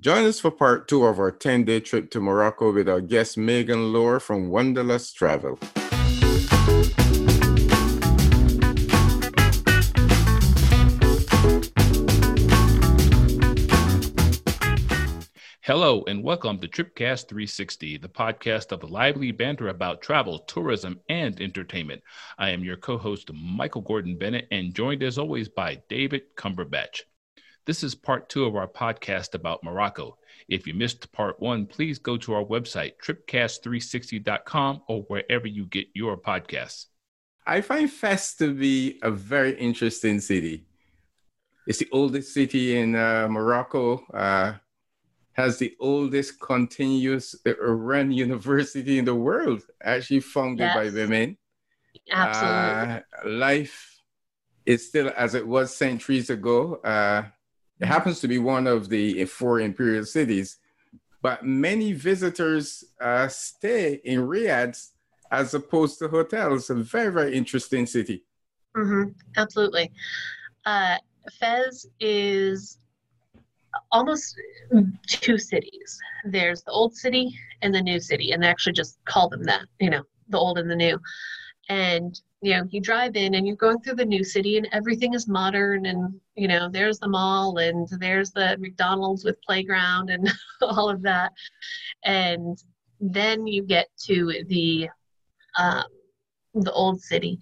Join us for part two of our 10-day trip to Morocco with our guest Megan Lohr from Wanderlust Travel. Hello and welcome to Tripcast 360, the podcast of lively banter about travel, tourism, and entertainment. I am your co-host, Michael Gordon-Bennett, and joined as always by David Cumberbatch. This is part two of our podcast about Morocco. If you missed part one, please go to our website, tripcast360.com, or wherever you get your podcasts. I find Fez to be a very interesting city. It's the oldest city in Morocco, has the oldest continuous run university in the world, actually founded by women. Absolutely. Life is still as it was centuries ago. It happens to be one of the four imperial cities, but many visitors stay in riads as opposed to hotels. A very, very interesting city. Mm-hmm. Absolutely. Fez is almost two cities. There's the old city and the new city, and they actually just call them that, you know, the old and the new. And you know, you drive in and you're going through the new city and everything is modern and, you know, there's the mall and there's the McDonald's with playground and all of that. And then you get to the old city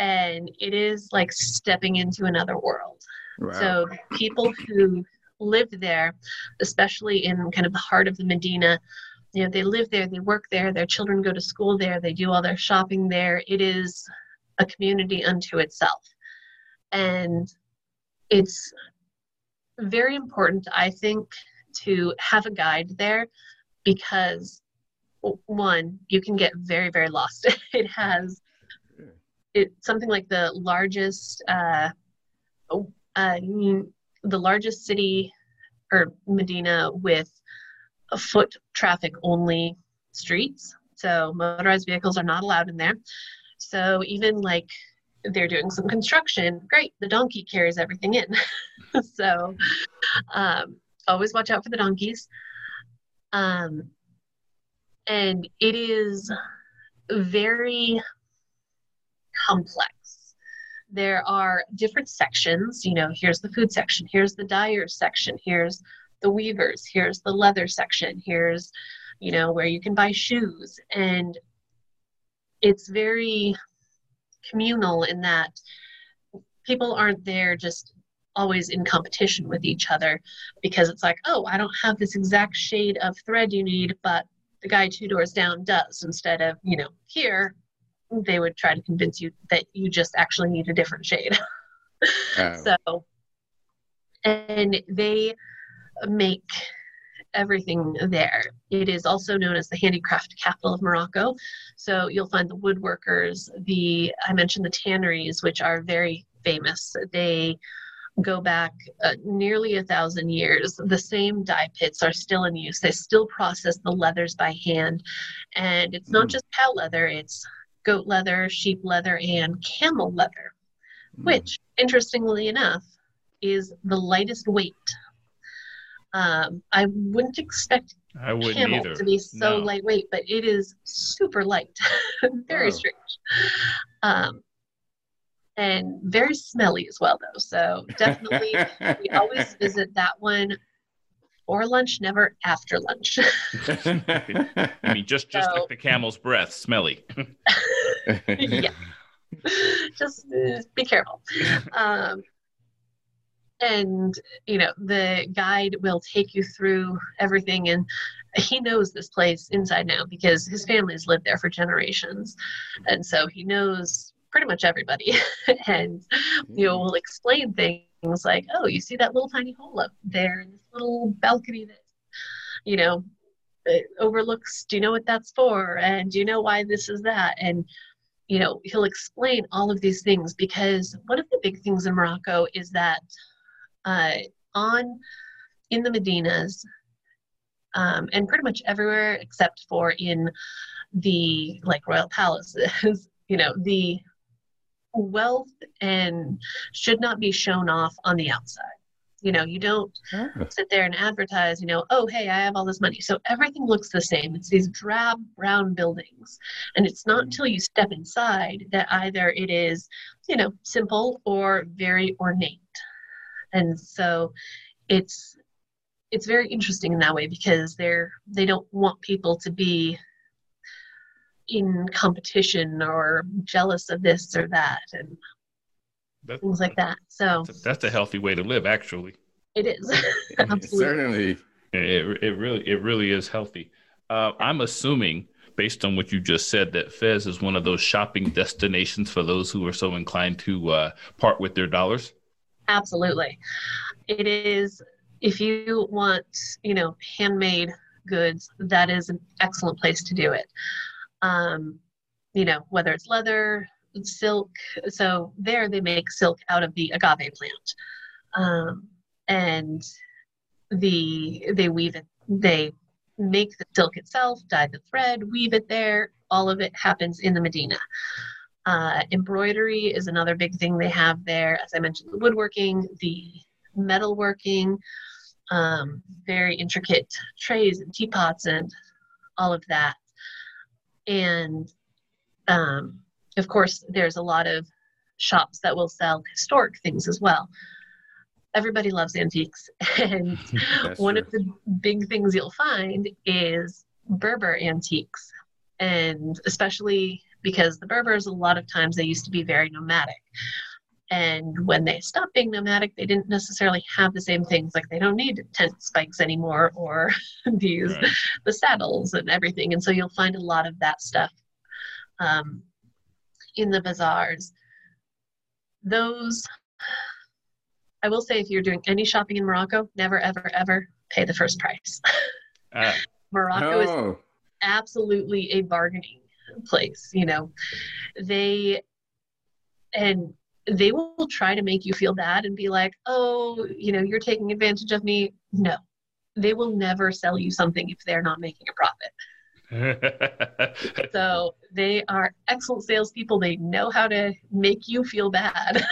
and it is like stepping into another world. Wow. So people who live there, especially in kind of the heart of the Medina, you know, they live there, they work there, their children go to school there, they do all their shopping there. It is a community unto itself. And it's very important, I think, to have a guide there because, one, you can get very, very lost. It has something like the largest city or Medina with foot traffic only streets. So motorized vehicles are not allowed in there. So even like they're doing some construction, great, the donkey carries everything in. So always watch out for the donkeys. And it is very complex. There are different sections, you know, here's the food section, here's the dyer section, here's the weavers, here's the leather section, here's, you know, where you can buy shoes. And it's very communal in that people aren't there just always in competition with each other because it's like, oh, I don't have this exact shade of thread you need, but the guy two doors down does, instead of, you know, here they would try to convince you that you just actually need a different shade. So, and they make everything there. It is also known as the handicraft capital of Morocco. So you'll find the woodworkers, I mentioned the tanneries, which are very famous. They go back nearly 1,000 years. The same dye pits are still in use. They still process the leathers by hand. And it's not just cow leather, it's goat leather, sheep leather, and camel leather, which interestingly enough is the lightest weight. I wouldn't expect camel either to be so lightweight, but it is super light. Very strange. And very smelly as well, though. So definitely, we always visit that one before lunch, never after lunch. I mean, just like the camel's breath, smelly. Yeah. Just be careful. And, you know, the guide will take you through everything. And he knows this place inside now because his family's lived there for generations. And so he knows pretty much everybody. And, you know, will explain things like, oh, you see that little tiny hole up there and this little balcony that, you know, it overlooks, do you know what that's for? And do you know why this is that? And, you know, he'll explain all of these things because one of the big things in Morocco is that in the Medinas, and pretty much everywhere except for in the like royal palaces, you know, the wealth and should not be shown off on the outside. You know, you don't sit there and advertise, you know, oh, hey, I have all this money. So everything looks the same. It's these drab brown buildings. And it's not until you step inside that either it is, you know, simple or very ornate. And so it's very interesting in that way, because they don't want people to be in competition or jealous of this or that and things like that. So that's a healthy way to live, actually. It is. Absolutely. Certainly. It really is healthy. I'm assuming, based on what you just said, that Fez is one of those shopping destinations for those who are so inclined to part with their dollars. Absolutely. It is. If you want, you know, handmade goods, that is an excellent place to do it. You know, whether it's leather, silk. So there they make silk out of the agave plant. And they weave it. They make the silk itself, dye the thread, weave it there. All of it happens in the Medina. Embroidery is another big thing they have there. As I mentioned, the woodworking, the metalworking, very intricate trays and teapots and all of that. And of course, there's a lot of shops that will sell historic things as well. Everybody loves antiques. And one of the big things you'll find is Berber antiques. And especially because the Berbers, a lot of times they used to be very nomadic. And when they stopped being nomadic, they didn't necessarily have the same things. Like, they don't need tent spikes anymore or the saddles and everything. And so you'll find a lot of that stuff in the bazaars. Those, I will say, if you're doing any shopping in Morocco, never, ever, ever pay the first price. Morocco is absolutely a bargaining place, you know. They will try to make you feel bad and be like, oh, you know, you're taking advantage of me. No, they will never sell you something if they're not making a profit. So they are excellent salespeople. They know how to make you feel bad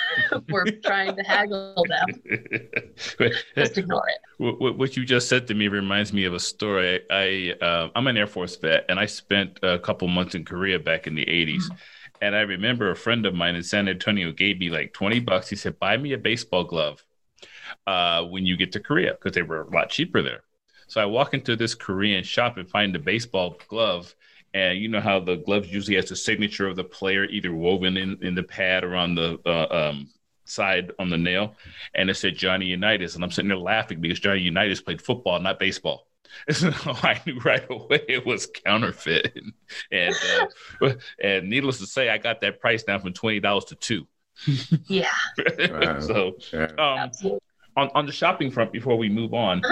for trying to haggle them. Just ignore it. What you just said to me reminds me of a story. I'm an Air Force vet, and I spent a couple months in Korea back in the 80s. Mm-hmm. And I remember a friend of mine in San Antonio gave me like $20. He said, buy me a baseball glove when you get to Korea, because they were a lot cheaper there. So I walk into this Korean shop and find the baseball glove. And you know how the gloves usually has the signature of the player either woven in the pad or on the side on the nail. And it said Johnny Unitas. And I'm sitting there laughing because Johnny Unitas played football, not baseball. So I knew right away it was counterfeit, and needless to say, I got that price down from $20 to $2. Yeah. Wow. So, on the shopping front, before we move on,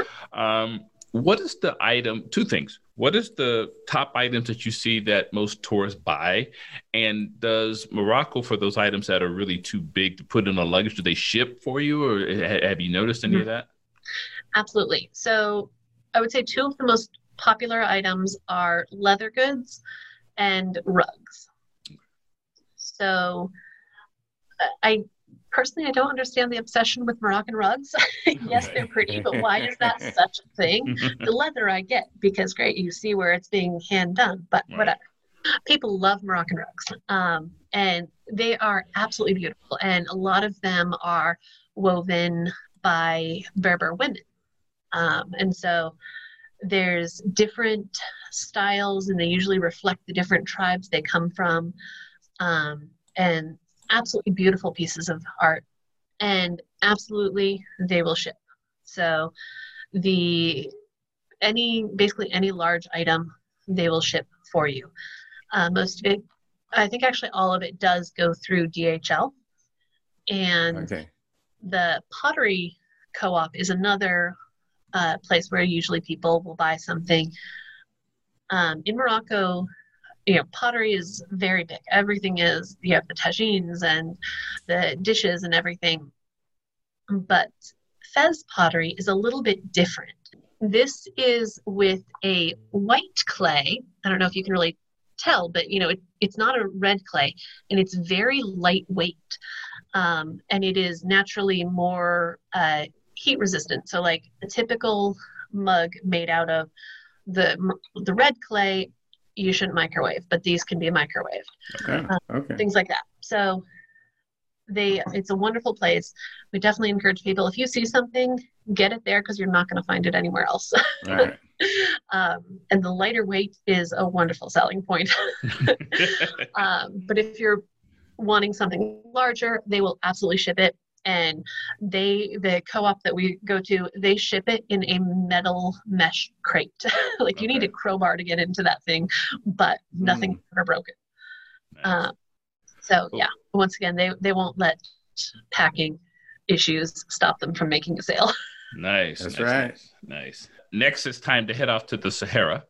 what is the item? Two things. What is the top items that you see that most tourists buy, and does Morocco, for those items that are really too big to put in a luggage, do they ship for you, or have you noticed any of that? Absolutely. So, I would say two of the most popular items are leather goods and rugs. So I don't understand the obsession with Moroccan rugs. Yes, they're pretty, but why is that such a thing? The leather I get, because great, you see where it's being hand done, but whatever. People love Moroccan rugs, and they are absolutely beautiful. And a lot of them are woven by Berber women. And so there's different styles, and they usually reflect the different tribes they come from, and absolutely beautiful pieces of art, and absolutely they will ship. So basically any large item, they will ship for you. Most of it, I think actually all of it does go through DHL, and the pottery co-op is another place where usually people will buy something. In Morocco, you know, pottery is very big. Everything is, you have the tagines and the dishes and everything. But Fez pottery is a little bit different. This is with a white clay. I don't know if you can really tell, but you know, it's not a red clay, and it's very lightweight. And it is naturally more heat resistant. So like a typical mug made out of the red clay, you shouldn't microwave, but these can be microwaved. Okay. Things like that. So it's a wonderful place. We definitely encourage people, if you see something, get it there, because you're not going to find it anywhere else. Right. And the lighter weight is a wonderful selling point. But if you're wanting something larger, they will absolutely ship it. And the co-op that we go to, they ship it in a metal mesh crate. Like you need a crowbar to get into that thing, but nothing's ever broken. Nice. So, cool. Yeah, once again, they won't let packing issues stop them from making a sale. Nice. That's right. Nice. Next, it's time to head off to the Sahara.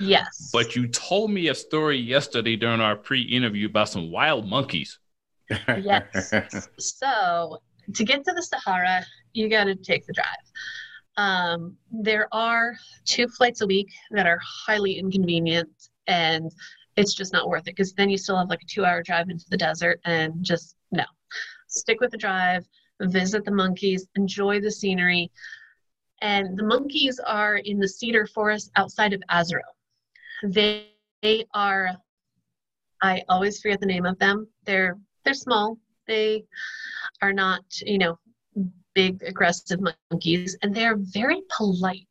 Yes. But you told me a story yesterday during our pre-interview about some wild monkeys. Yes. So to get to the Sahara, you got to take the drive. There are 2 flights a week that are highly inconvenient, and it's just not worth it, because then you still have like a 2-hour drive into the desert, and just no. Stick with the drive, visit the monkeys, enjoy the scenery. And the monkeys are in the cedar forest outside of Azaro. They are, I always forget the name of them. They're small. They are not, big aggressive monkeys, and they're very polite.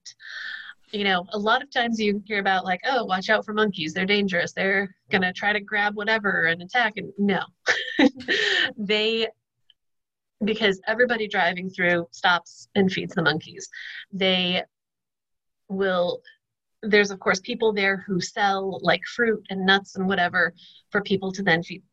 A lot of times you hear about like, oh, watch out for monkeys. They're dangerous. They're going to try to grab whatever and attack. And no, because everybody driving through stops and feeds the monkeys. There's of course people there who sell like fruit and nuts and whatever for people to then feed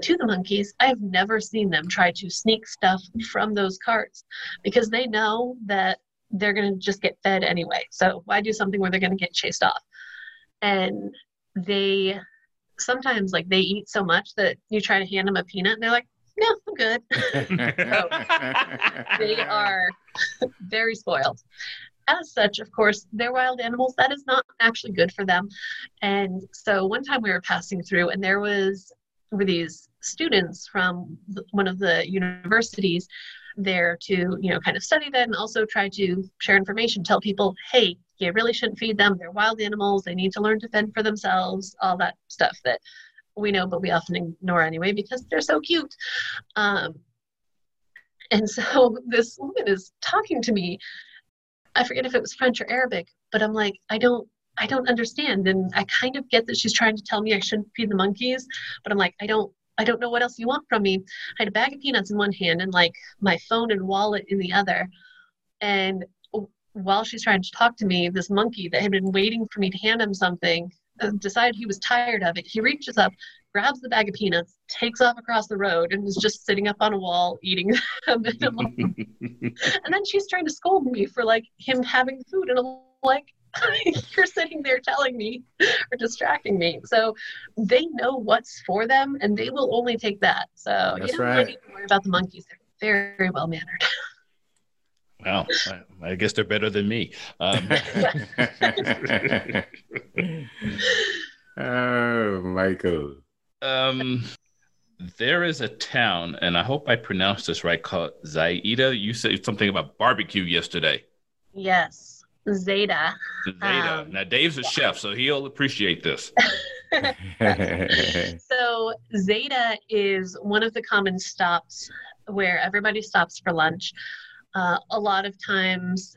to the monkeys. I've never seen them try to sneak stuff from those carts, because they know that they're going to just get fed anyway. So why do something where they're going to get chased off? And they sometimes like they eat so much that you try to hand them a peanut and they're like, no, I'm good. So they are very spoiled. As such, of course, they're wild animals. That is not actually good for them. And so one time we were passing through, and there were these students from one of the universities there to, kind of study that, and also try to share information, tell people, hey, you really shouldn't feed them. They're wild animals. They need to learn to fend for themselves, all that stuff that we know, but we often ignore anyway, because they're so cute. And so this woman is talking to me. I forget if it was French or Arabic, but I'm like, I don't understand. And I kind of get that she's trying to tell me I shouldn't feed the monkeys, but I'm like, I don't know what else you want from me. I had a bag of peanuts in one hand and like my phone and wallet in the other. And while she's trying to talk to me, this monkey that had been waiting for me to hand him something decided he was tired of it. He reaches up, grabs the bag of peanuts, takes off across the road, and is just sitting up on a wall eating them. And then she's trying to scold me for like him having food, and I'm like, you're sitting there telling me or distracting me. So they know what's for them, and they will only take that. So that's, you don't really need to worry about the monkeys. They're very well mannered. Wow, I guess they're better than me. Oh, Michael. There is a town, and I hope I pronounced this right, called Zaida. You said something about barbecue yesterday. Yes. Zeta. Now, Dave's a chef, so he'll appreciate this. So Zeta is one of the common stops where everybody stops for lunch. A lot of times,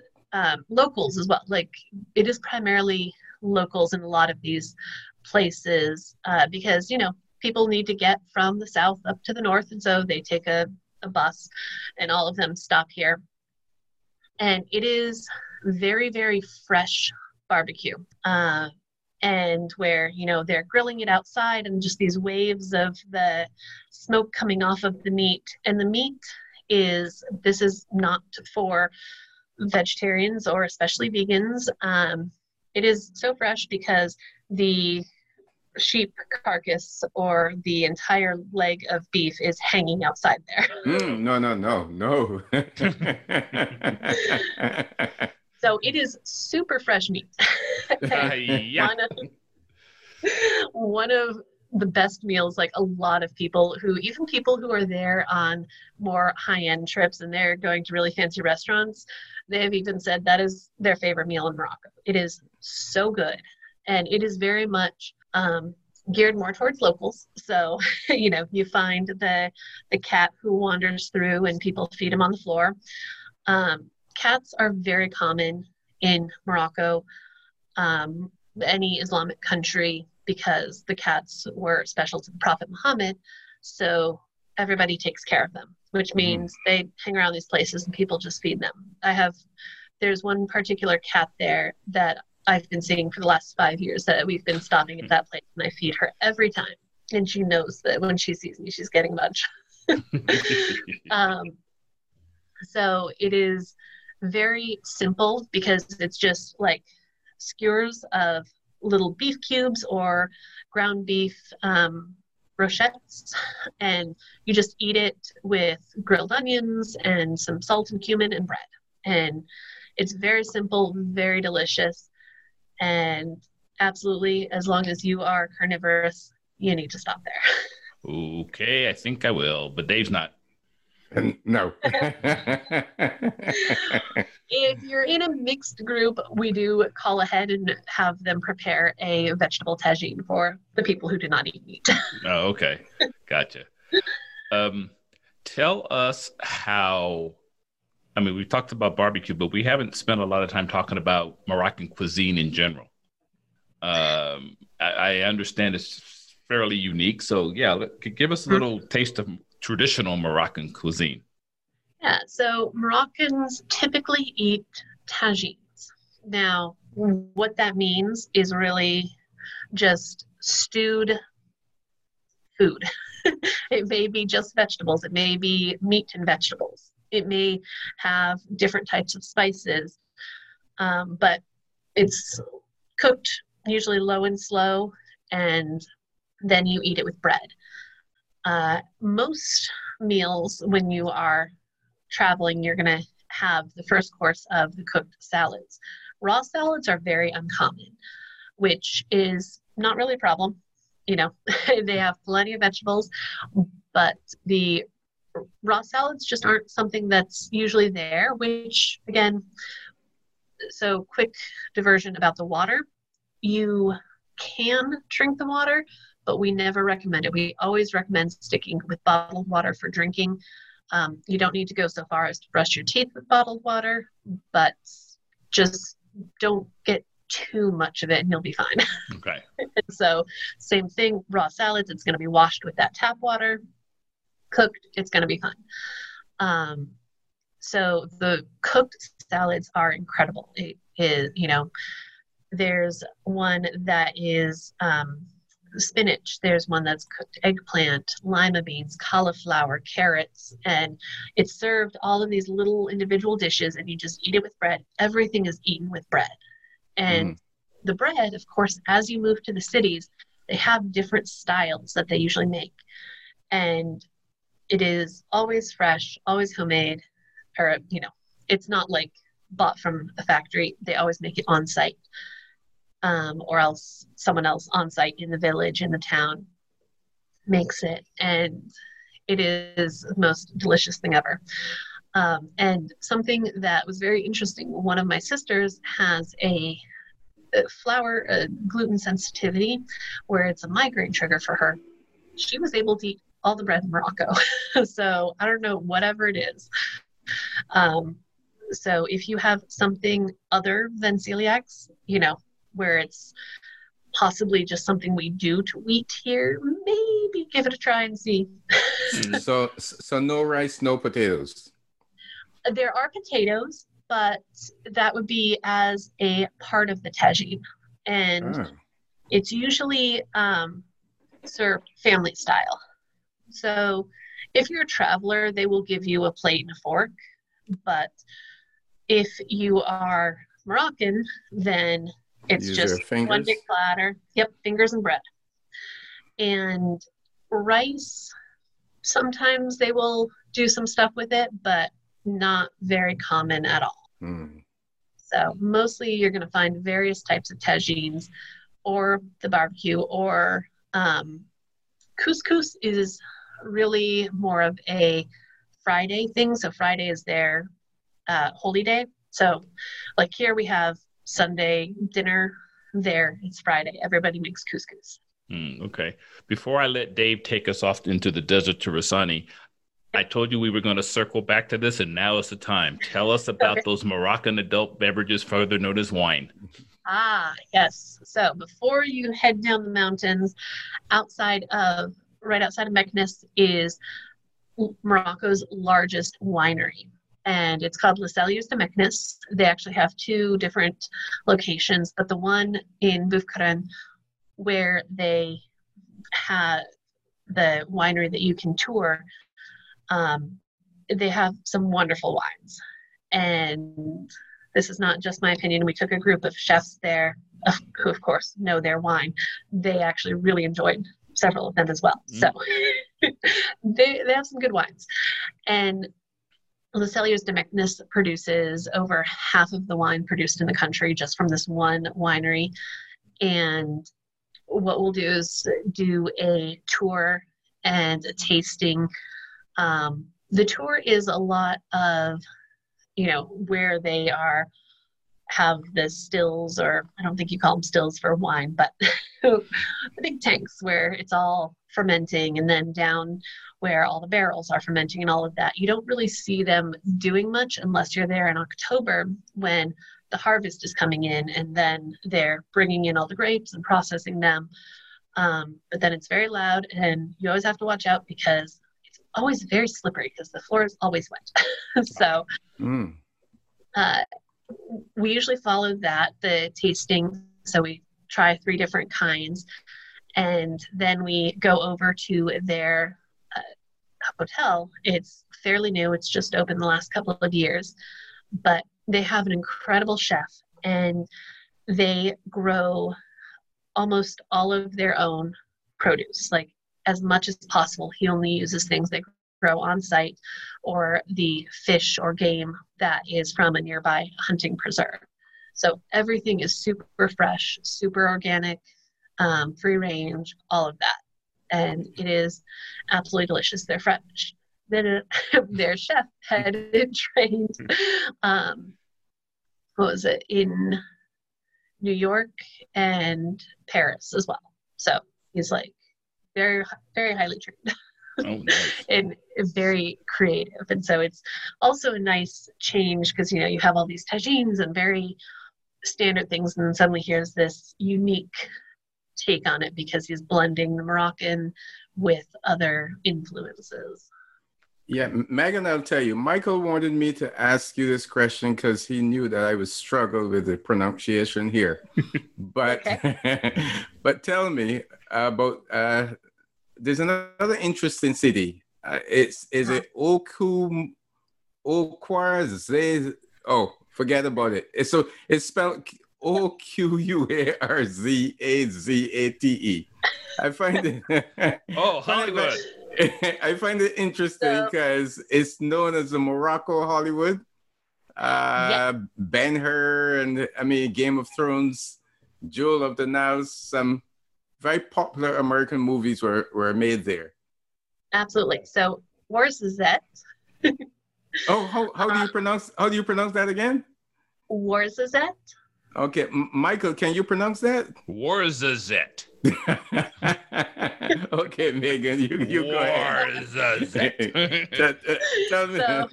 locals as well. Like, it is primarily locals in a lot of these places, because, people need to get from the south up to the north. And so they take a bus, and all of them stop here. And it is very, very fresh barbecue. And where, they're grilling it outside, and just these waves of the smoke coming off of the meat. And the meat is not for vegetarians or especially vegans. It is so fresh because the sheep carcass or the entire leg of beef is hanging outside there. No. So it is super fresh meat. One of the best meals, like a lot of people who, even people who are there on more high-end trips and they're going to really fancy restaurants, they have even said that is their favorite meal in Morocco. It is so good. And it is very much geared more towards locals. So, you know, you find the cat who wanders through and people feed him on the floor. Cats are very common in Morocco, any Islamic country, because the cats were special to the Prophet Muhammad, so everybody takes care of them, which means they hang around these places and people just feed them. There's one particular cat there that I've been seeing for the last 5 years that we've been stopping at that place, and I feed her every time, and she knows that when she sees me, she's getting lunch. So it is very simple because it's just like skewers of little beef cubes or ground beef rochettes, and you just eat it with grilled onions and some salt and cumin and bread. And it's very simple, very delicious, and absolutely, as long as you are carnivorous, you need to stop there. Okay, I think I will, but Dave's not. No. If you're in a mixed group, we do call ahead and have them prepare a vegetable tagine for the people who do not eat meat. Oh, okay. Gotcha. Tell us how, I mean, we've talked about barbecue, but we haven't spent a lot of time talking about Moroccan cuisine in general. I understand it's fairly unique. So yeah, give us a little taste of traditional Moroccan cuisine. Yeah, so Moroccans typically eat tagines. Now, what that means is really just stewed food. It may be just vegetables. It may be meat and vegetables. It may have different types of spices, but it's cooked usually low and slow, and then you eat it with bread. Most meals, when you are traveling, you're going to have the first course of the cooked salads. Raw salads are very uncommon, which is not really a problem. You know, they have plenty of vegetables, but the raw salads just aren't something that's usually there, which, again, so quick diversion about the water. You can drink the water, but we never recommend it. We always recommend sticking with bottled water for drinking. You don't need to go so far as to brush your teeth with bottled water, but just don't get too much of it and you'll be fine. Okay. So same thing, raw salads, it's going to be washed with that tap water. Cooked, it's going to be fine. So the cooked salads are incredible. It is, you know, there's one that is, spinach, there's one that's cooked eggplant, lima beans, cauliflower, carrots, and it's served all of these little individual dishes, and you just eat it with bread. Everything is eaten with bread. And the bread, of course, as you move to the cities, they have different styles that they usually make. And it is always fresh, always homemade, or, you know, it's not like bought from a factory. They always make it on site. Or else someone else on site in the village, in the town, makes it. And it is the most delicious thing ever. And something that was very interesting, one of my sisters has a flour gluten sensitivity where it's a migraine trigger for her. She was able to eat all the bread in Morocco. So I don't know, whatever it is. So if you have something other than celiacs, you know, where it's possibly just something we do to wheat here, maybe give it a try and see. So no rice, no potatoes. There are potatoes, but that would be as a part of the tagine. And it's usually served family style. So if you're a traveler, they will give you a plate and a fork. But if you are Moroccan, then it's just one big platter. Yep, fingers and bread. And rice, sometimes they will do some stuff with it, but not very common at all. So mostly you're going to find various types of tagines or the barbecue or Couscous is really more of a Friday thing. So Friday is their holy day. So like here we have Sunday dinner, there it's Friday. Everybody makes couscous. Okay. Before I let Dave take us off into the desert to Rissani, I told you we were going to circle back to this, and now is the time. Tell us about those Moroccan adult beverages, further known as wine. Ah, yes. So before you head down the mountains, right outside of Meknes is Morocco's largest winery, and it's called Les Celliers de Meknès. They actually have two different locations, but the one in Bufkaran where they have the winery that you can tour, they have some wonderful wines. And this is not just my opinion. We took a group of chefs there who, of course, know their wine. They actually really enjoyed several of them as well. Mm. So they have some good wines. And Les Celliers de Meknès produces over half of the wine produced in the country just from this one winery. And what we'll do is do a tour and a tasting. The tour is a lot of, where they have the stills, or I don't think you call them stills for wine, but the big tanks where it's all fermenting, and then down where all the barrels are fermenting and all of that. You don't really see them doing much unless you're there in October when the harvest is coming in, and then they're bringing in all the grapes and processing them. But then it's very loud, and you always have to watch out because it's always very slippery because the floor is always wet. We usually follow the tasting. So we try three different kinds, and then we go over to their hotel. It's fairly new. It's just opened the last couple of years, but they have an incredible chef, and they grow almost all of their own produce, like as much as possible. He only uses things they grow on site, or the fish or game that is from a nearby hunting preserve. So everything is super fresh, super organic, free range, all of that. And it is absolutely delicious. They're fresh. Their chef had it trained in New York and Paris as well. So he's like very, very highly trained. Oh, nice. And very creative. And so it's also a nice change because, you have all these tagines and very standard things, and then suddenly here's this unique take on it because he's blending the Moroccan with other influences. Yeah, Megan, I'll tell you, Michael wanted me to ask you this question because he knew that I would struggle with the pronunciation here. But tell me about, there's another interesting city. Is it Ouarzazate? Oh, forget about it. It's spelled Ouarzazate. I find it. Oh, Hollywood. I find it interesting because it's known as the Morocco Hollywood. Ben Hur, and Game of Thrones, Jewel of the Nile, some very popular American movies were made there. Absolutely. So Ouarzazate. How do you pronounce that again? Ouarzazate. Okay, Michael, can you pronounce that? Ouarzazate. Okay, Megan, you go ahead. Tell me. So,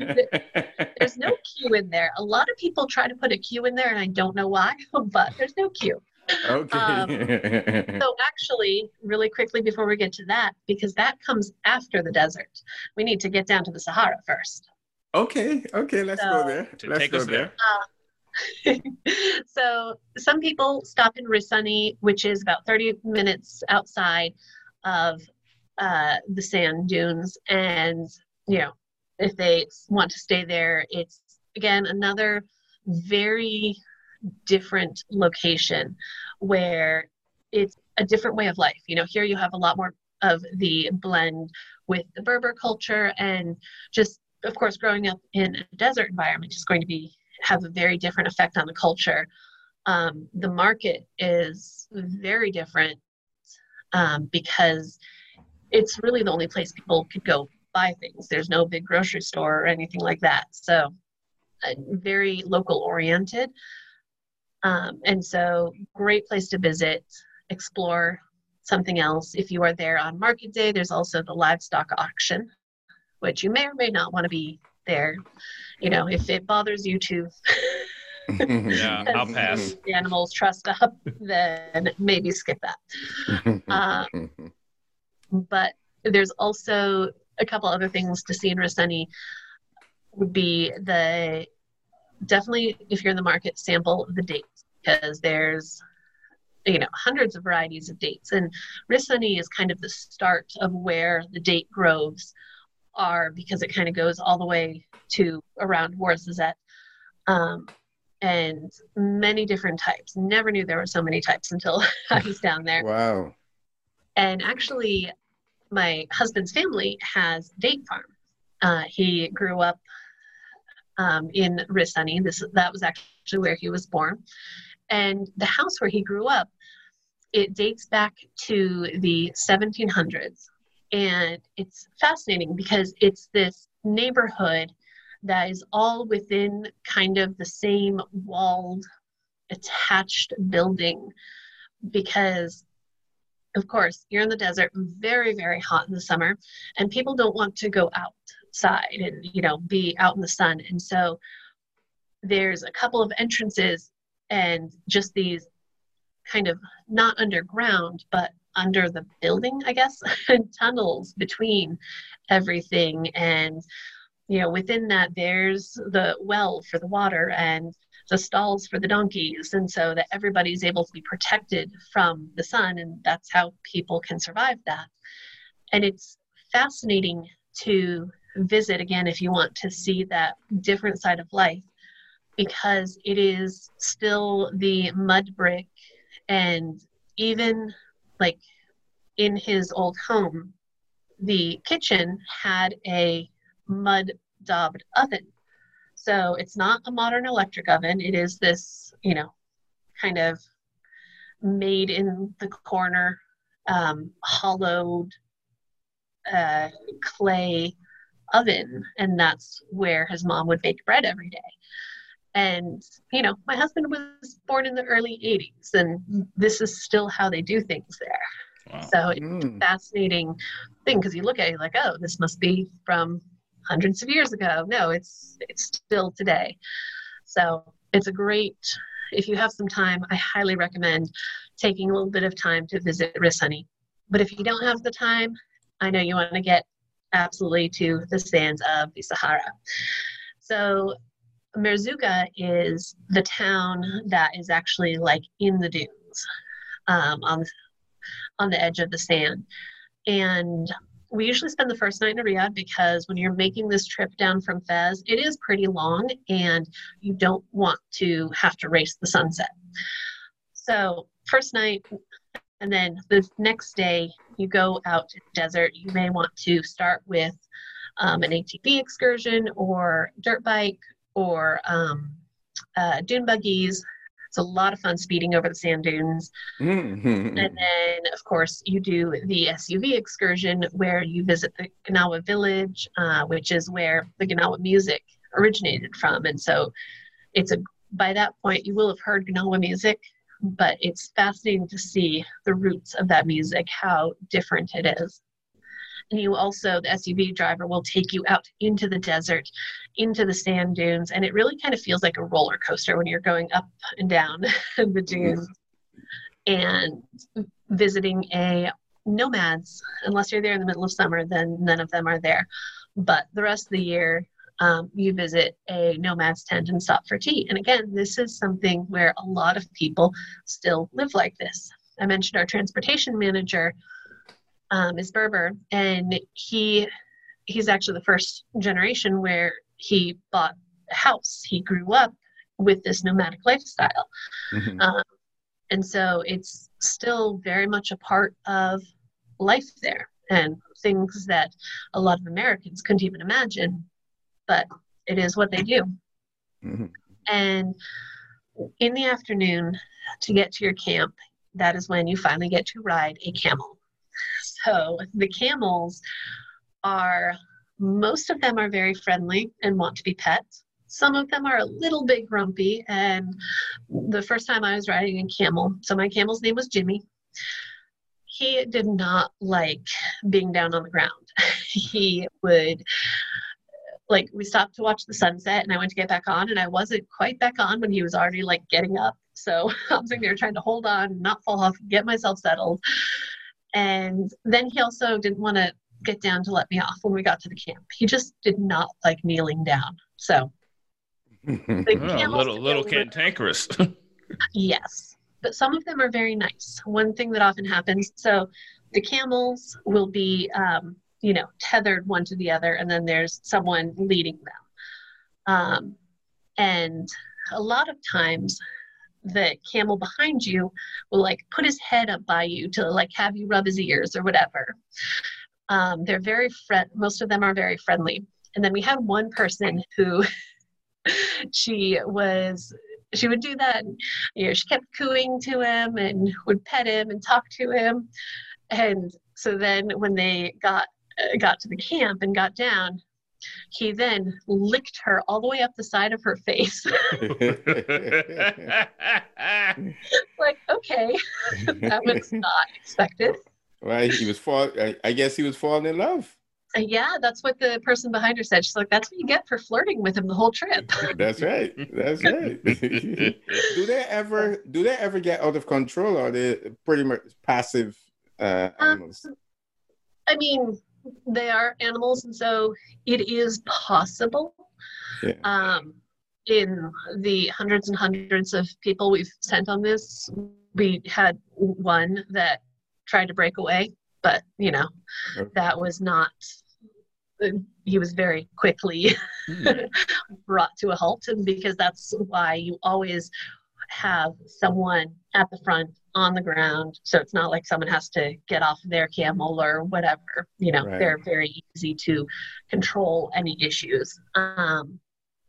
there's no Q in there. A lot of people try to put a Q in there, and I don't know why, but there's no Q. Okay. So actually, really quickly before we get to that, because that comes after the desert, we need to get down to the Sahara first. Okay, let's go there. So some people stop in Rissani, which is about 30 minutes outside of the sand dunes. And, if they want to stay there, it's, again, another very different location where it's a different way of life. Here you have a lot more of the blend with the Berber culture, and just, of course, growing up in a desert environment is going to have a very different effect on the culture. The market is very different because it's really the only place people could go buy things. There's no big grocery store or anything like that. So very local oriented. And so great place to visit, explore something else. If you are there on market day, there's also the livestock auction, which you may or may not want to be there. You know, if it bothers you to yeah, I'll pass. The animals trussed up, then maybe skip that. But there's also a couple other things to see in Rissani. Would be the, definitely if you're in the market, sample the dates, because there's, you know, hundreds of varieties of dates, and Rissani is kind of the start of where the date groves are, because it kind of goes all the way to around Ouarzazate, and many different types. Never knew there were so many types until I was down there. Wow. And actually my husband's family has date farm. He grew up in Rissani. That was actually where he was born. And the house where he grew up, it dates back to the 1700s. And it's fascinating because it's this neighborhood that is all within kind of the same walled, attached building, because of course, you're in the desert, very, very hot in the summer, and people don't want to go outside and, you know, be out in the sun. And so there's a couple of entrances and just these kind of not underground, but under the building, I guess, and tunnels between everything. And, you know, within that, there's the well for the water and the stalls for the donkeys, and so that everybody's able to be protected from the sun, and that's how people can survive that. And it's fascinating to visit, again, if you want to see that different side of life, because it is still the mud brick, and even like in his old home, the kitchen had a mud daubed oven. So it's not a modern electric oven. It is this, you know, kind of made in the corner, hollowed clay oven. And that's where his mom would bake bread every day. And, you know, my husband was born in the early 80s, and this is still how they do things there. Wow. So it's a fascinating thing, because you look at it like, oh, this must be from hundreds of years ago. No, it's still today. So it's a great, if you have some time, I highly recommend taking a little bit of time to visit Rissani. But if you don't have the time, I know you want to get absolutely to the sands of the Sahara. So Merzouga is the town that is actually like in the dunes, on the edge of the sand. And we usually spend the first night in Riyadh, because when you're making this trip down from Fez, it is pretty long and you don't want to have to race the sunset. So first night, and then the next day you go out to the desert. You may want to start with an ATV excursion or dirt bike or dune buggies. It's a lot of fun speeding over the sand dunes. And then, of course, you do the SUV excursion where you visit the Gnawa village, which is where the Gnawa music originated from. And so it's by that point, you will have heard Gnawa music, but it's fascinating to see the roots of that music, how different it is. And you also, the SUV driver will take you out into the desert, into the sand dunes, and it really kind of feels like a roller coaster when you're going up and down the dunes and visiting a nomads. Unless you're there in the middle of summer, then none of them are there. But the rest of the year, you visit a nomad's tent and stop for tea. And again, this is something where a lot of people still live like this. I mentioned our transportation manager is Berber, and he's actually the first generation where he bought a house. He grew up with this nomadic lifestyle. And so it's still very much a part of life there, and things that a lot of Americans couldn't even imagine, but it is what they do. And in the afternoon, to get to your camp, that is when you finally get to ride a camel. So the camels are, most of them are very friendly and want to be pet. Some of them are a little bit grumpy. And the first time I was riding a camel, so my camel's name was Jimmy, he did not like being down on the ground. He would, like, we stopped to watch the sunset and I went to get back on and I wasn't quite back on when he was already like getting up. So I'm sitting there trying to hold on, not fall off, get myself settled. And then he also didn't want to get down to let me off when we got to the camp. He just did not like kneeling down. So little cantankerous. Yes. But some of them are very nice. One thing that often happens, so the camels will be, tethered one to the other, and then there's someone leading them. And a lot of times the camel behind you will like put his head up by you to like have you rub his ears or whatever. They're very most of them are very friendly. And then we had one person who she would do that. And, she kept cooing to him and would pet him and talk to him. And so then when they got to the camp and got down, he then licked her all the way up the side of her face. Like, okay, that was not expected. Right. He was I guess he was falling in love. Yeah, that's what the person behind her said. She's like, that's what you get for flirting with him the whole trip. That's right. That's right. Do they ever get out of control, or are they pretty much passive animals? I mean, they are animals, and so it is possible. Yeah. In the hundreds and hundreds of people we've sent on this, we had one that tried to break away, but okay. That was not. He was very quickly brought to a halt, and because that's why you always have someone at the front on the ground, so it's not like someone has to get off their camel or whatever. Right. They're very easy to control any issues.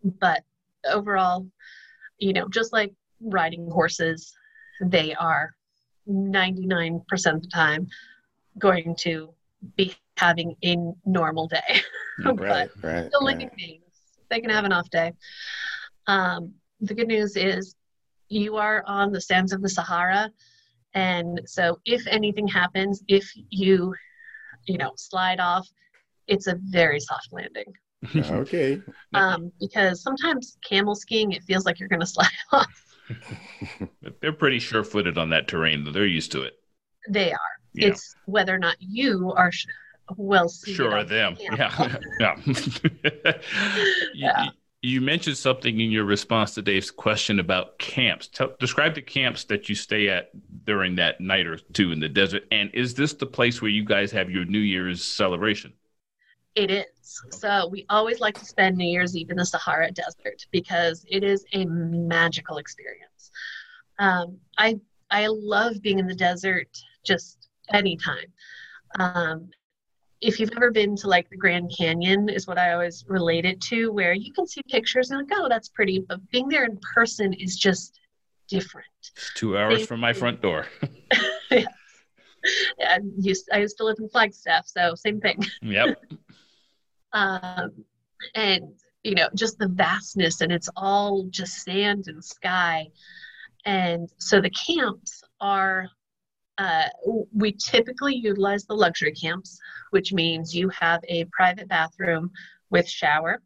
But overall, just like riding horses, they are 99% of the time going to be having a normal day. Right, but right, still living beings. They can have an off day. The good news is you are on the sands of the Sahara, and so if anything happens, if you slide off, it's a very soft landing. Okay. Because sometimes camel skiing, it feels like you're going to slide off. They're pretty sure-footed on that terrain. They're used to it. They are. Yeah. It's whether or not you are sure of them. Yeah. You mentioned something in your response to Dave's question about camps. Describe the camps that you stay at during that night or two in the desert. And is this the place where you guys have your New Year's celebration? It is. So we always like to spend New Year's Eve in the Sahara Desert because it is a magical experience. I love being in the desert just anytime. If you've ever been to like the Grand Canyon is what I always relate it to, where you can see pictures and like, oh, that's pretty. But being there in person is just different. It's 2 hours from my front door. Yes. I used to live in Flagstaff, so same thing. Yep. Just the vastness, and it's all just sand and sky. And so the camps are, we typically utilize the luxury camps, which means you have a private bathroom with shower.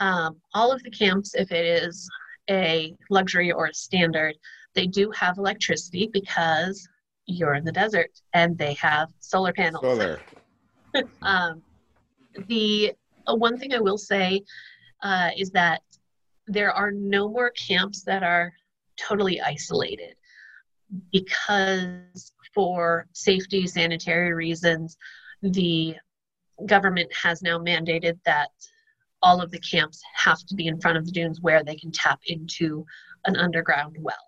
All of the camps, if it is a luxury or a standard, they do have electricity because you're in the desert and they have solar panels. Solar. The one thing I will say is that there are no more camps that are totally isolated, because for safety, sanitary reasons, the government has now mandated that all of the camps have to be in front of the dunes where they can tap into an underground well.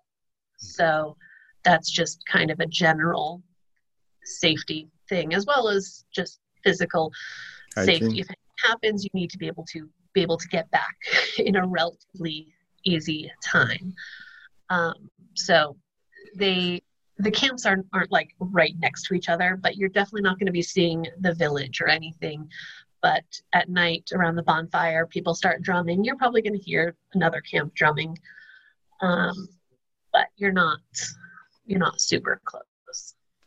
So that's just kind of a general safety thing, as well as just physical safety. If it happens, you need to be able to get back in a relatively easy time. So they the camps aren't like right next to each other, but you're definitely not going to be seeing the village or anything. But at night around the bonfire, people start drumming. You're probably going to hear another camp drumming, but you're not super close.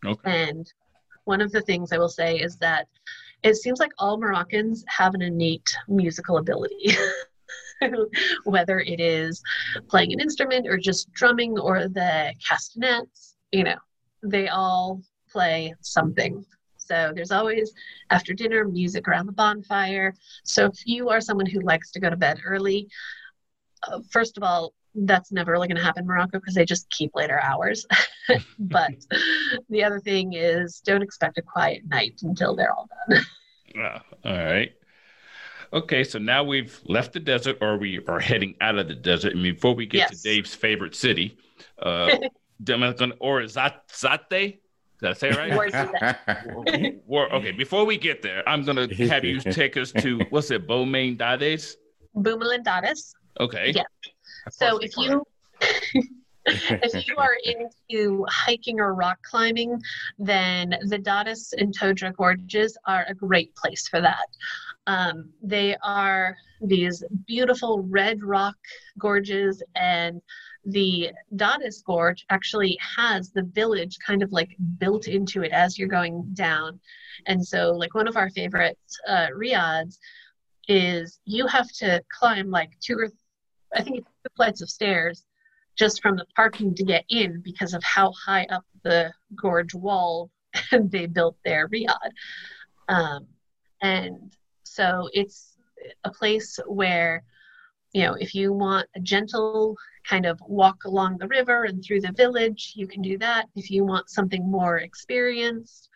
Okay. And one of the things I will say is that it seems like all Moroccans have an innate musical ability, whether it is playing an instrument or just drumming or the castanets, they all play something. So there's always, after dinner, music around the bonfire. So if you are someone who likes to go to bed early, first of all, that's never really going to happen in Morocco because they just keep later hours. But the other thing is, don't expect a quiet night until they're all done. All right. Okay, so now we've left the desert, or we are heading out of the desert. And before we get to Dave's favorite city, Ouarzazate. Did I say it right? Okay, before we get there, I'm going to have you take us to, what's it, Beaumains Dadas? Beaumains Dadas. Okay. Yeah. So if you are into hiking or rock climbing, then the Dadas and Todra Gorges are a great place for that. They are these beautiful red rock gorges, and the Dadas Gorge actually has the village kind of like built into it as you're going down. And so like one of our favorites, Riads, is you have to climb like two flights of stairs just from the parking to get in because of how high up the gorge wall they built their riad. And so it's a place where, if you want a gentle kind of walk along the river and through the village, you can do that. If you want something more experienced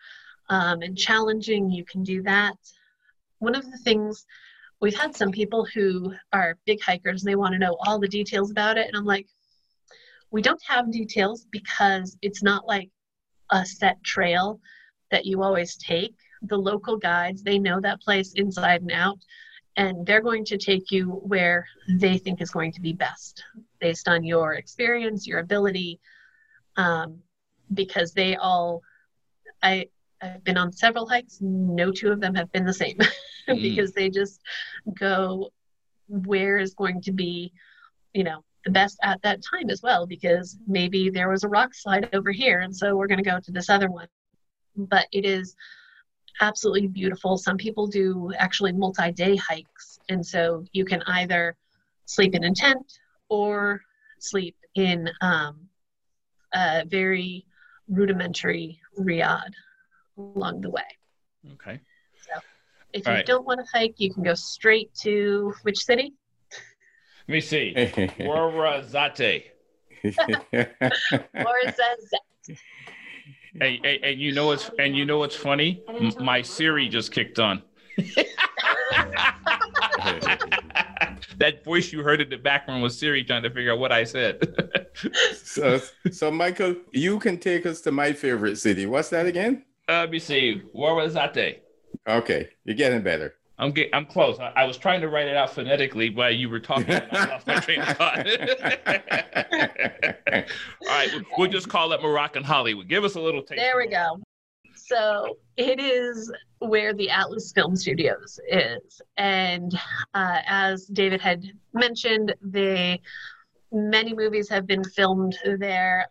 and challenging, you can do that. One of the things, we've had some people who are big hikers and they want to know all the details about it. And I'm like, we don't have details because it's not like a set trail that you always take. The local guides, they know that place inside and out, and they're going to take you where they think is going to be best based on your experience, your ability, because they all, I've been on several hikes. No two of them have been the same because they just go where is going to be, the best at that time as well, because maybe there was a rock slide over here. And so we're going to go to this other one, but it is absolutely beautiful. Some people do actually multi-day hikes. And so you can either sleep in a tent or sleep in a very rudimentary riad along the way. Okay. So if you don't want to hike, you can go straight to which city? Let me see. Ouarzazate. Ouarzazate. And you know what's funny? My Siri just kicked on. That voice you heard in the background was Siri trying to figure out what I said. So Michael, you can take us to my favorite city. What's that again? Let me see. Ouarzazate. Okay, you're getting better. I'm close. I was trying to write it out phonetically while you were talking. I lost my train of thought. All right, we'll just call it Moroccan Hollywood. Give us a little taste. There we go. So it is where the Atlas Film Studios is. And as David had mentioned, many movies have been filmed there.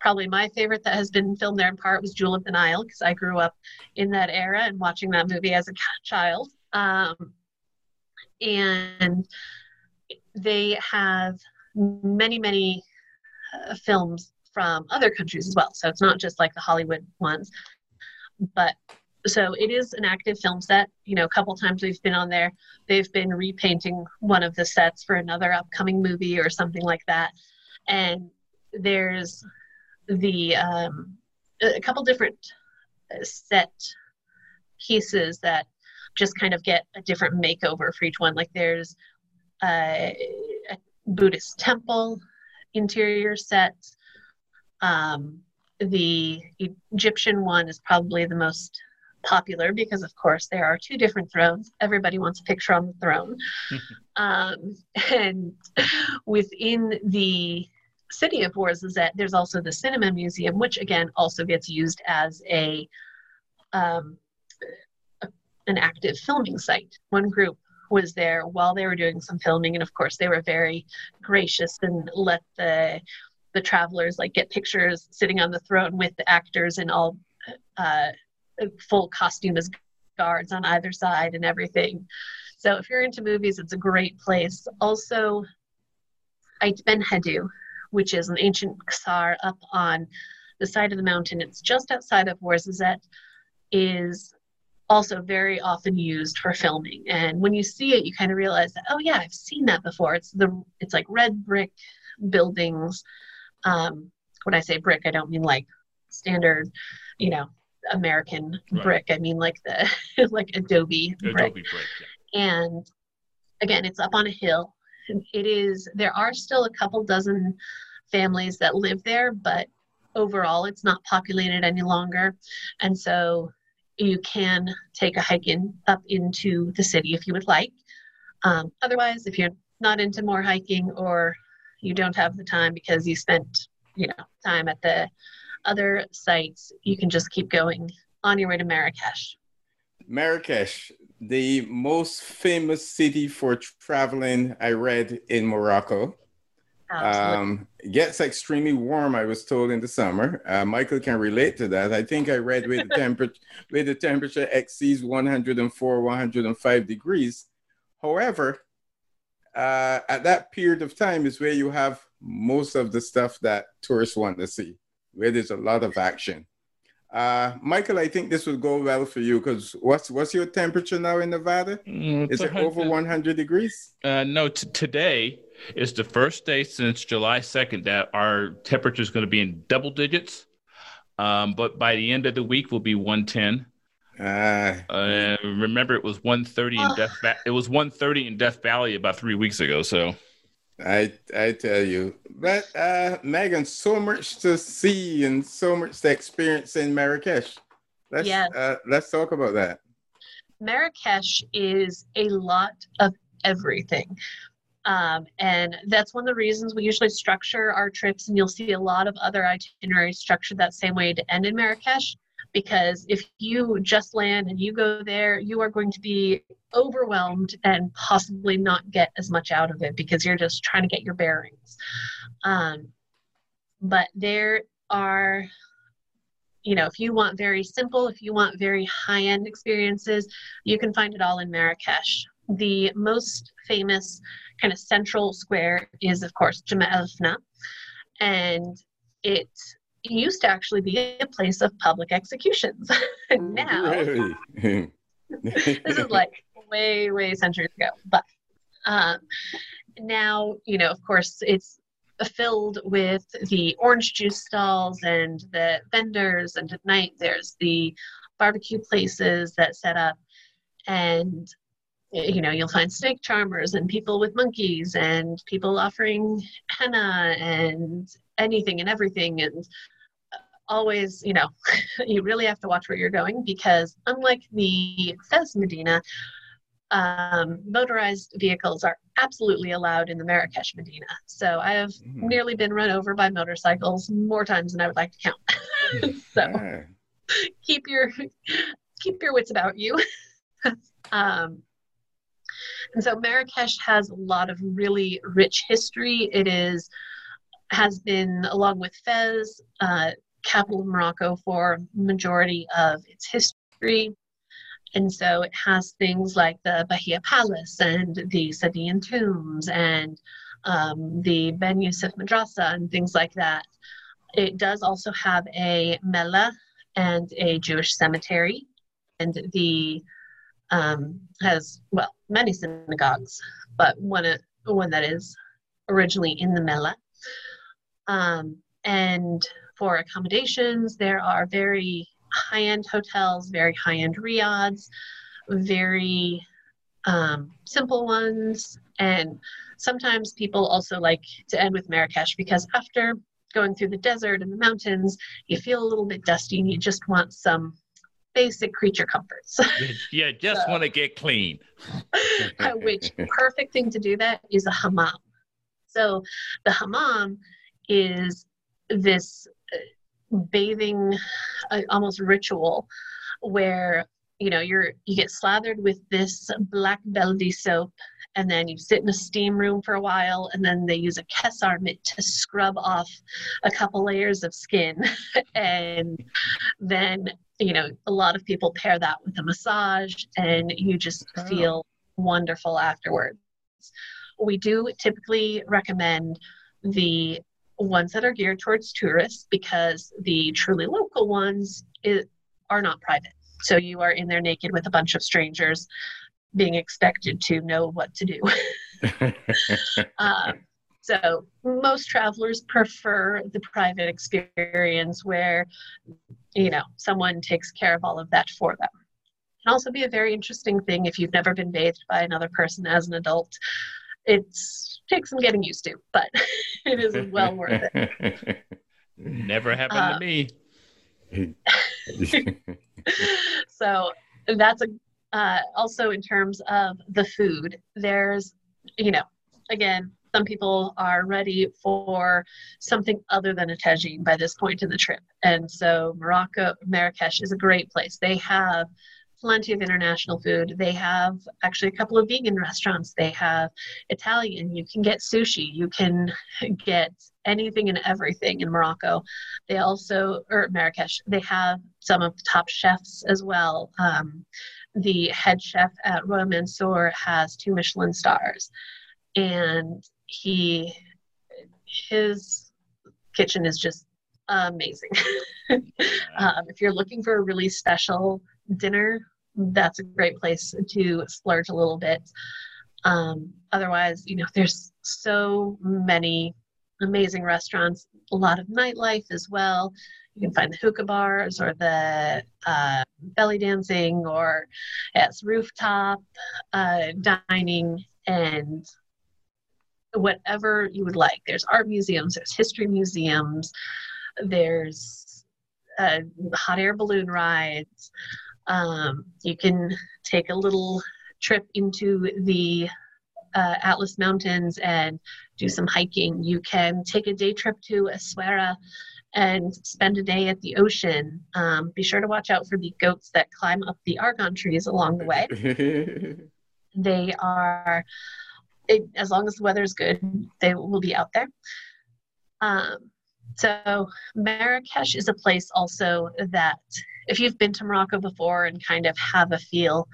Probably my favorite that has been filmed there in part was Jewel of the Nile, because I grew up in that era and watching that movie as a child. And they have many, many films from other countries as well. So it's not just like the Hollywood ones. But so it is an active film set. A couple times we've been on there, they've been repainting one of the sets for another upcoming movie or something like that. And there's a couple different set pieces that just kind of get a different makeover for each one. Like there's a Buddhist temple interior set. The Egyptian one is probably the most popular because, of course, there are two different thrones. Everybody wants a picture on the throne. And within the city of Ouarzazate, there's also the Cinema Museum, which again also gets used as an active filming site. One group was there while they were doing some filming, and of course they were very gracious and let the travelers like get pictures sitting on the throne with the actors in all full costume as guards on either side and everything. So if you're into movies, it's a great place. Also, Ait Ben Haddou, which is an ancient Qasar up on the side of the mountain. It's just outside of Ouarzazate, is also very often used for filming. And when you see it, you kind of realize that, oh yeah, I've seen that before. It's like red brick buildings. When I say brick, I don't mean like standard, you know, American brick. I mean like the like adobe brick. Yeah. And again, it's up on a hill. It is, there are still a couple dozen families that live there, but overall it's not populated any longer. And so you can take a hike in up into the city if you would like. Otherwise, if you're not into more hiking or you don't have the time because you spent, time at the other sites, you can just keep going on your way to Marrakesh. Marrakesh, the most famous city for traveling, I read, in Morocco. Gets extremely warm, I was told, in the summer. Michael can relate to that. I think I read where the temperature exceeds 104, 105 degrees. However, at that period of time is where you have most of the stuff that tourists want to see, where there's a lot of action. Michael, I think this would go well for you because what's your temperature now in Nevada? Is it over 100 degrees? No, today is the first day since July 2nd that our temperature is going to be in double digits. But by the end of the week, we'll be 110. Remember, it was 130 in Death Valley about 3 weeks ago. So I tell you, but Megan, so much to see and so much to experience in Marrakesh. Let's talk about that. Marrakesh is a lot of everything. And that's one of the reasons we usually structure our trips, and you'll see a lot of other itineraries structured that same way to end in Marrakesh, because if you just land and you go there, you are going to be overwhelmed and possibly not get as much out of it because you're just trying to get your bearings. But there are, if you want very simple, if you want very high-end experiences, you can find it all in Marrakesh. The most famous kind of central square is, of course, Jemaa el-Fna, and it used to actually be a place of public executions. Now, this is like way centuries ago, but now, of course, it's filled with the orange juice stalls and the vendors, and at night there's the barbecue places that set up, and you'll find snake charmers and people with monkeys and people offering henna and anything and everything. And always, you really have to watch where you're going, because unlike the Fez Medina, motorized vehicles are absolutely allowed in the Marrakesh Medina. So I have nearly been run over by motorcycles more times than I would like to count. So keep your wits about you. And so Marrakesh has a lot of really rich history. It has been, along with Fez, capital of Morocco for majority of its history. And so it has things like the Bahia Palace and the Saadian tombs and the Ben Yusuf Madrasa and things like that. It does also have a Mellah and a Jewish cemetery, and the has, well, many synagogues, but one that is originally in the Mellah. And for accommodations, there are very high-end hotels, very high-end riads, very simple ones. And sometimes people also like to end with Marrakesh because after going through the desert and the mountains, you feel a little bit dusty and you just want some basic creature comforts. Yeah, just want to get clean. Which perfect thing to do that is a hammam. So the hammam is this bathing, almost ritual, where you get slathered with this black velvety soap, and then you sit in a steam room for a while, and then they use a kessar mitt to scrub off a couple layers of skin. And then, a lot of people pair that with a massage, and you just feel wonderful afterwards. We do typically recommend the ones that are geared towards tourists, because the truly local ones are not private. So you are in there naked with a bunch of strangers being expected to know what to do. So most travelers prefer the private experience where, someone takes care of all of that for them. It can also be a very interesting thing if you've never been bathed by another person as an adult. It takes some getting used to, but it is well worth it. Never happened to me. So that's also in terms of the food, there's, again, some people are ready for something other than a tagine by this point in the trip. And so Marrakesh is a great place. They have plenty of international food. They have actually a couple of vegan restaurants. They have Italian. You can get sushi. You can get anything and everything in Morocco. They also, or Marrakesh, they have some of the top chefs as well. The head chef at Royal Mansour has 2 Michelin stars, and his kitchen is just amazing. If you're looking for a really special dinner, that's a great place to splurge a little bit. Otherwise, there's so many amazing restaurants, a lot of nightlife as well. You can find the hookah bars or the belly dancing, or yes, rooftop dining, and whatever you would like. There's art museums, there's history museums, there's hot air balloon rides. You can take a little trip into the Atlas Mountains and do some hiking. You can take a day trip to Essaouira and spend a day at the ocean. Be sure to watch out for the goats that climb up the argan trees along the way. They are, as long as the weather is good, they will be out there. So Marrakesh is a place also that if you've been to Morocco before and kind of have a feel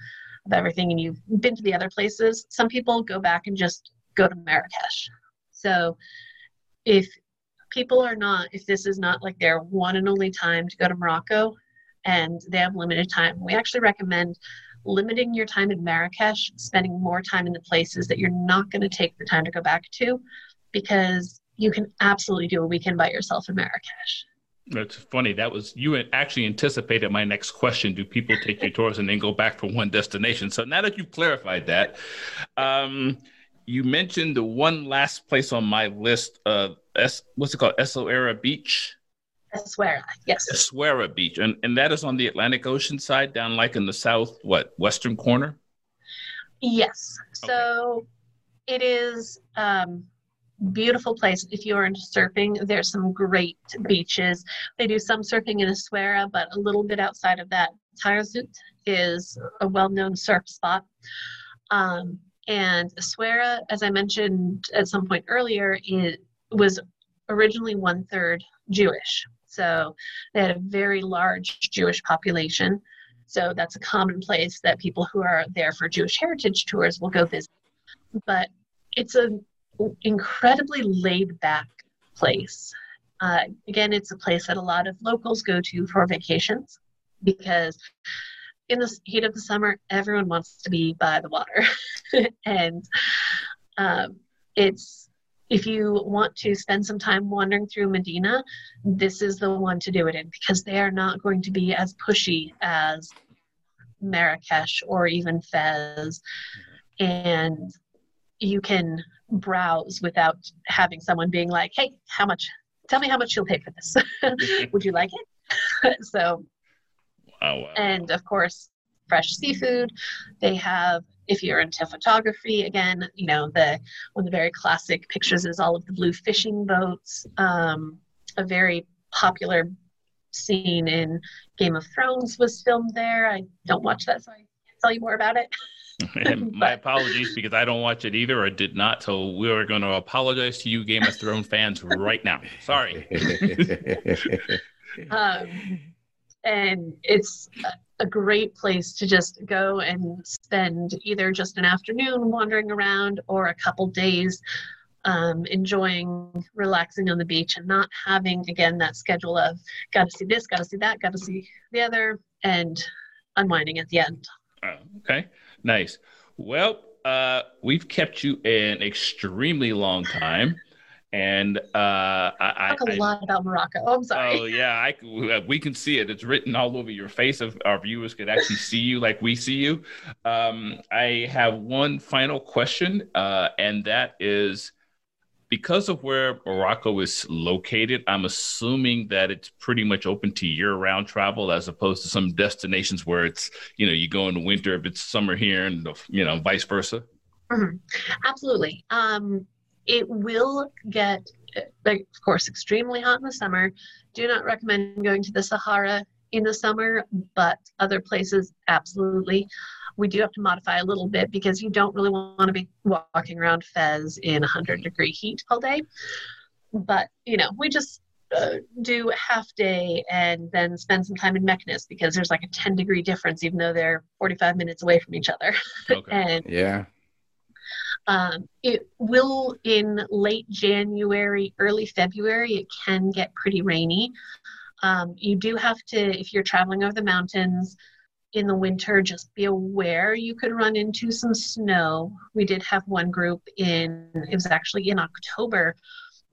of everything, and you've been to the other places, some people go back and just go to Marrakesh. So if people are not, if this is not like their one and only time to go to Morocco and they have limited time, we actually recommend limiting your time in Marrakesh, spending more time in the places that you're not going to take the time to go back to, because you can absolutely do a weekend by yourself in Marrakesh. That's funny. You actually anticipated my next question. Do people take your tours and then go back for one destination? So now that you've clarified that, you mentioned the one last place on my list of, what's it called? Essaouira Beach? Essaouira, yes. Essaouira Beach. And that is on the Atlantic Ocean side, down like in the south, western corner? Yes. Okay. So it is... beautiful place. If you are into surfing, there's some great beaches. They do some surfing in Essaouira, but a little bit outside of that. Ouarzazate is a well-known surf spot. And Essaouira, as I mentioned at some point earlier, it was originally 1/3 Jewish. So they had a very large Jewish population. So that's a common place that people who are there for Jewish heritage tours will go visit. But it's an incredibly laid-back place. Again, it's a place that a lot of locals go to for vacations, because in the heat of the summer, everyone wants to be by the water. And if you want to spend some time wandering through Medina, this is the one to do it in, because they are not going to be as pushy as Marrakesh or even Fez. And you can browse without having someone being like, hey, how much, tell me how much you'll pay for this. Would you like it? So, wow. And of course, fresh seafood. They have If you're into photography, again, you know, one of the very classic pictures is all of the blue fishing boats, a very popular scene in Game of Thrones was filmed there. I don't watch that, so I can't tell you more about it. And my apologies, because I don't watch it either, or did not. So we are going to apologize to you Game of Thrones fans right now. Sorry. And it's a great place to just go and spend either just an afternoon wandering around or a couple days enjoying relaxing on the beach and not having, again, that schedule of got to see this, got to see that, got to see the other, and unwinding at the end. Okay. Nice. Well, we've kept you an extremely long time. And I talk a lot about Morocco. Oh, I'm sorry. Oh, yeah. We can see it. It's written all over your face. Our viewers could actually see you like we see you. I have one final question, and that is, because of where Morocco is located, I'm assuming that it's pretty much open to year-round travel, as opposed to some destinations where it's, you know, you go in the winter if it's summer here, and, you know, vice versa. Mm-hmm. Absolutely. It will get, of course, extremely hot in the summer. Do not recommend going to the Sahara in the summer, but other places, absolutely. We do have to modify a little bit, because you don't really want to be walking around Fez in 100-degree heat all day. But, you know, we just do a half day and then spend some time in Meknes, because there's like a 10-degree difference, even though they're 45 minutes away from each other. Okay. And yeah. It will, in late January, early February, it can get pretty rainy. You do have to, if you're traveling over the mountains in the winter, just be aware you could run into some snow. We did have one group it was actually in October.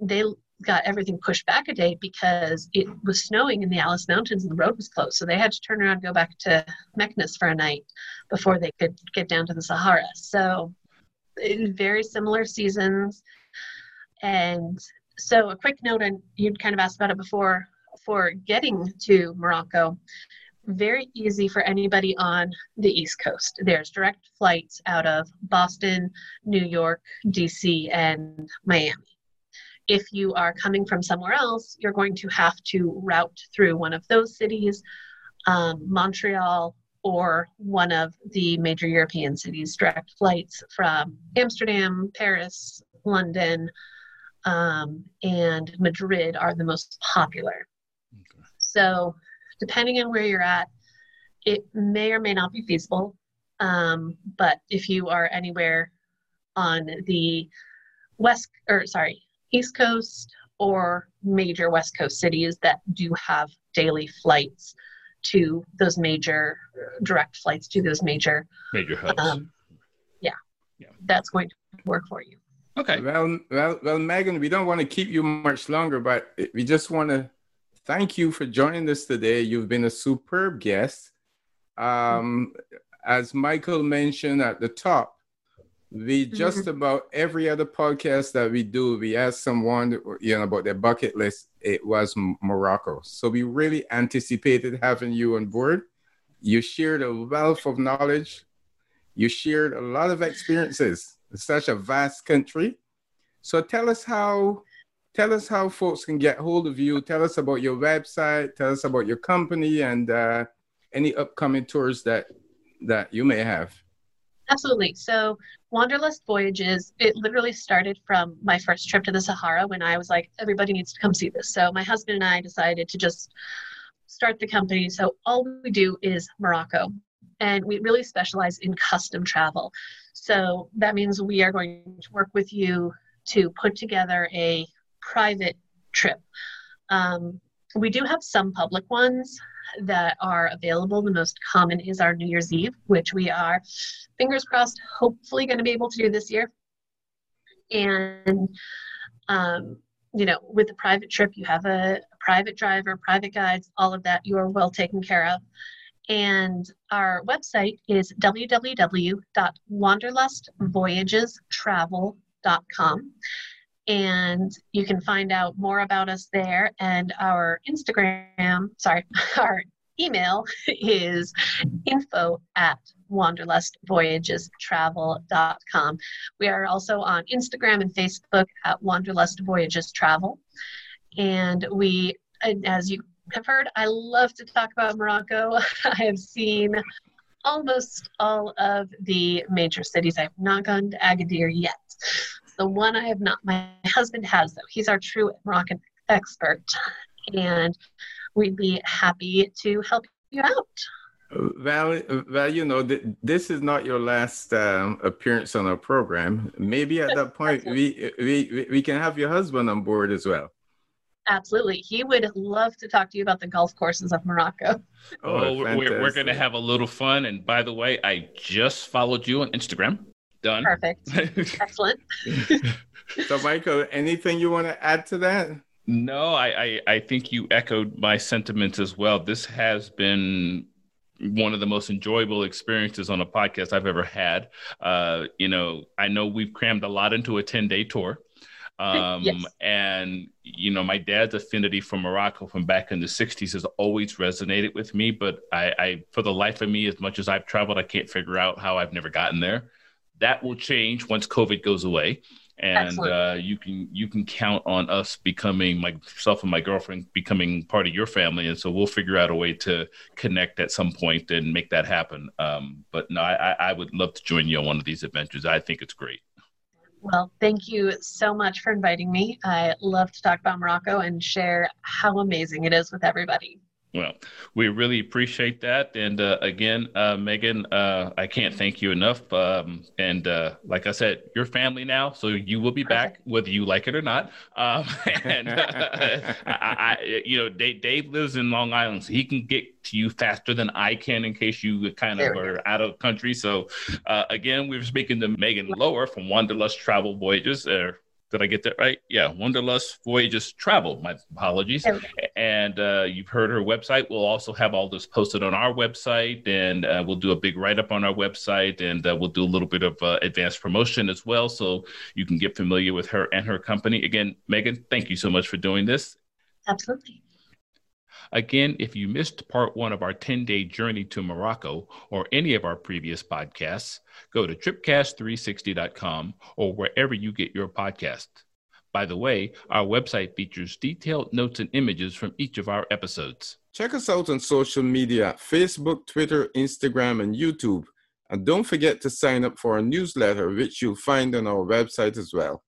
They got everything pushed back a day because it was snowing in the Atlas Mountains and the road was closed. So they had to turn around and go back to Meknes for a night before they could get down to the Sahara. So in very similar seasons. And so a quick note, and you'd kind of asked about it before, for getting to Morocco, very easy for anybody on the East Coast. There's direct flights out of Boston, New York, DC, and Miami. If you are coming from somewhere else, you're going to have to route through one of those cities, Montreal, or one of the major European cities, direct flights from Amsterdam, Paris, London, and Madrid are the most popular. Okay. So depending on where you're at, it may or may not be feasible. But if you are anywhere on the East Coast or major West Coast cities that do have daily flights to those major direct flights to those major hubs. Yeah, that's going to work for you. Okay. Well, Megan, we don't want to keep you much longer, but we just want to thank you for joining us today. You've been a superb guest. As Michael mentioned at the top, we just about every other podcast that we do, we ask someone, you know, about their bucket list. It was Morocco. So we really anticipated having you on board. You shared a wealth of knowledge. You shared a lot of experiences. It's such a vast country. So tell us how folks can get hold of you. Tell us about your website. Tell us about your company and any upcoming tours that you may have. Absolutely. So Wanderlust Voyages, it literally started from my first trip to the Sahara when I was like, everybody needs to come see this. So my husband and I decided to just start the company. So all we do is Morocco, and we really specialize in custom travel. So that means we are going to work with you to put together a private trip. We do have some public ones that are available. The most common is our New Year's Eve, which we are, fingers crossed, hopefully going to be able to do this year. And, you know, with a private trip, you have a private driver, private guides, all of that you are well taken care of. And our website is www.wanderlustvoyagestravel.com. And you can find out more about us there. And our email is info at wanderlustvoyagestravel.com. We are also on Instagram and Facebook at Wanderlust Voyages Travel. And we, as you have heard, I love to talk about Morocco. I have seen almost all of the major cities. I have not gone to Agadir yet. The one I have not. My husband has, though. He's our true Moroccan expert, and we'd be happy to help you out. Well, you know, this is not your last appearance on our program. Maybe at that point, we can have your husband on board as well. Absolutely. He would love to talk to you about the golf courses of Morocco. Oh, we're going to have a little fun. And by the way, I just followed you on Instagram. Done. Perfect. Excellent. So, Michael, anything you want to add to that? No, I think you echoed my sentiments as well. This has been one of the most enjoyable experiences on a podcast I've ever had. You know, I know we've crammed a lot into a 10-day tour. Yes. And, you know, my dad's affinity for Morocco from back in the 60s has always resonated with me. But I for the life of me, as much as I've traveled, I can't figure out how I've never gotten there. That will change once COVID goes away. And you can count on us becoming, myself and my girlfriend, becoming part of your family. And so we'll figure out a way to connect at some point and make that happen. But no, I would love to join you on one of these adventures. I think it's great. Well, thank you so much for inviting me. I love to talk about Morocco and share how amazing it is with everybody. Well, we really appreciate that. And again, Megan, I can't thank you enough. And like I said, you're family now, so you will be back whether you like it or not. And you know, Dave lives in Long Island, so he can get to you faster than I can in case you kind of are out of country. So again, we were speaking to Megan Lohr from Wanderlust Travel Voyages. Did I get that right? Yeah, Wanderlust Voyages Travel. My apologies. And you've heard her website. We'll also have all this posted on our website, and we'll do a big write-up on our website, and we'll do a little bit of advanced promotion as well, so you can get familiar with her and her company. Again, Megan, thank you so much for doing this. Absolutely. Again, if you missed part one of our 10-day journey to Morocco or any of our previous podcasts, go to tripcast360.com or wherever you get your podcast. By the way, our website features detailed notes and images from each of our episodes. Check us out on social media, Facebook, Twitter, Instagram, and YouTube. And don't forget to sign up for our newsletter, which you'll find on our website as well.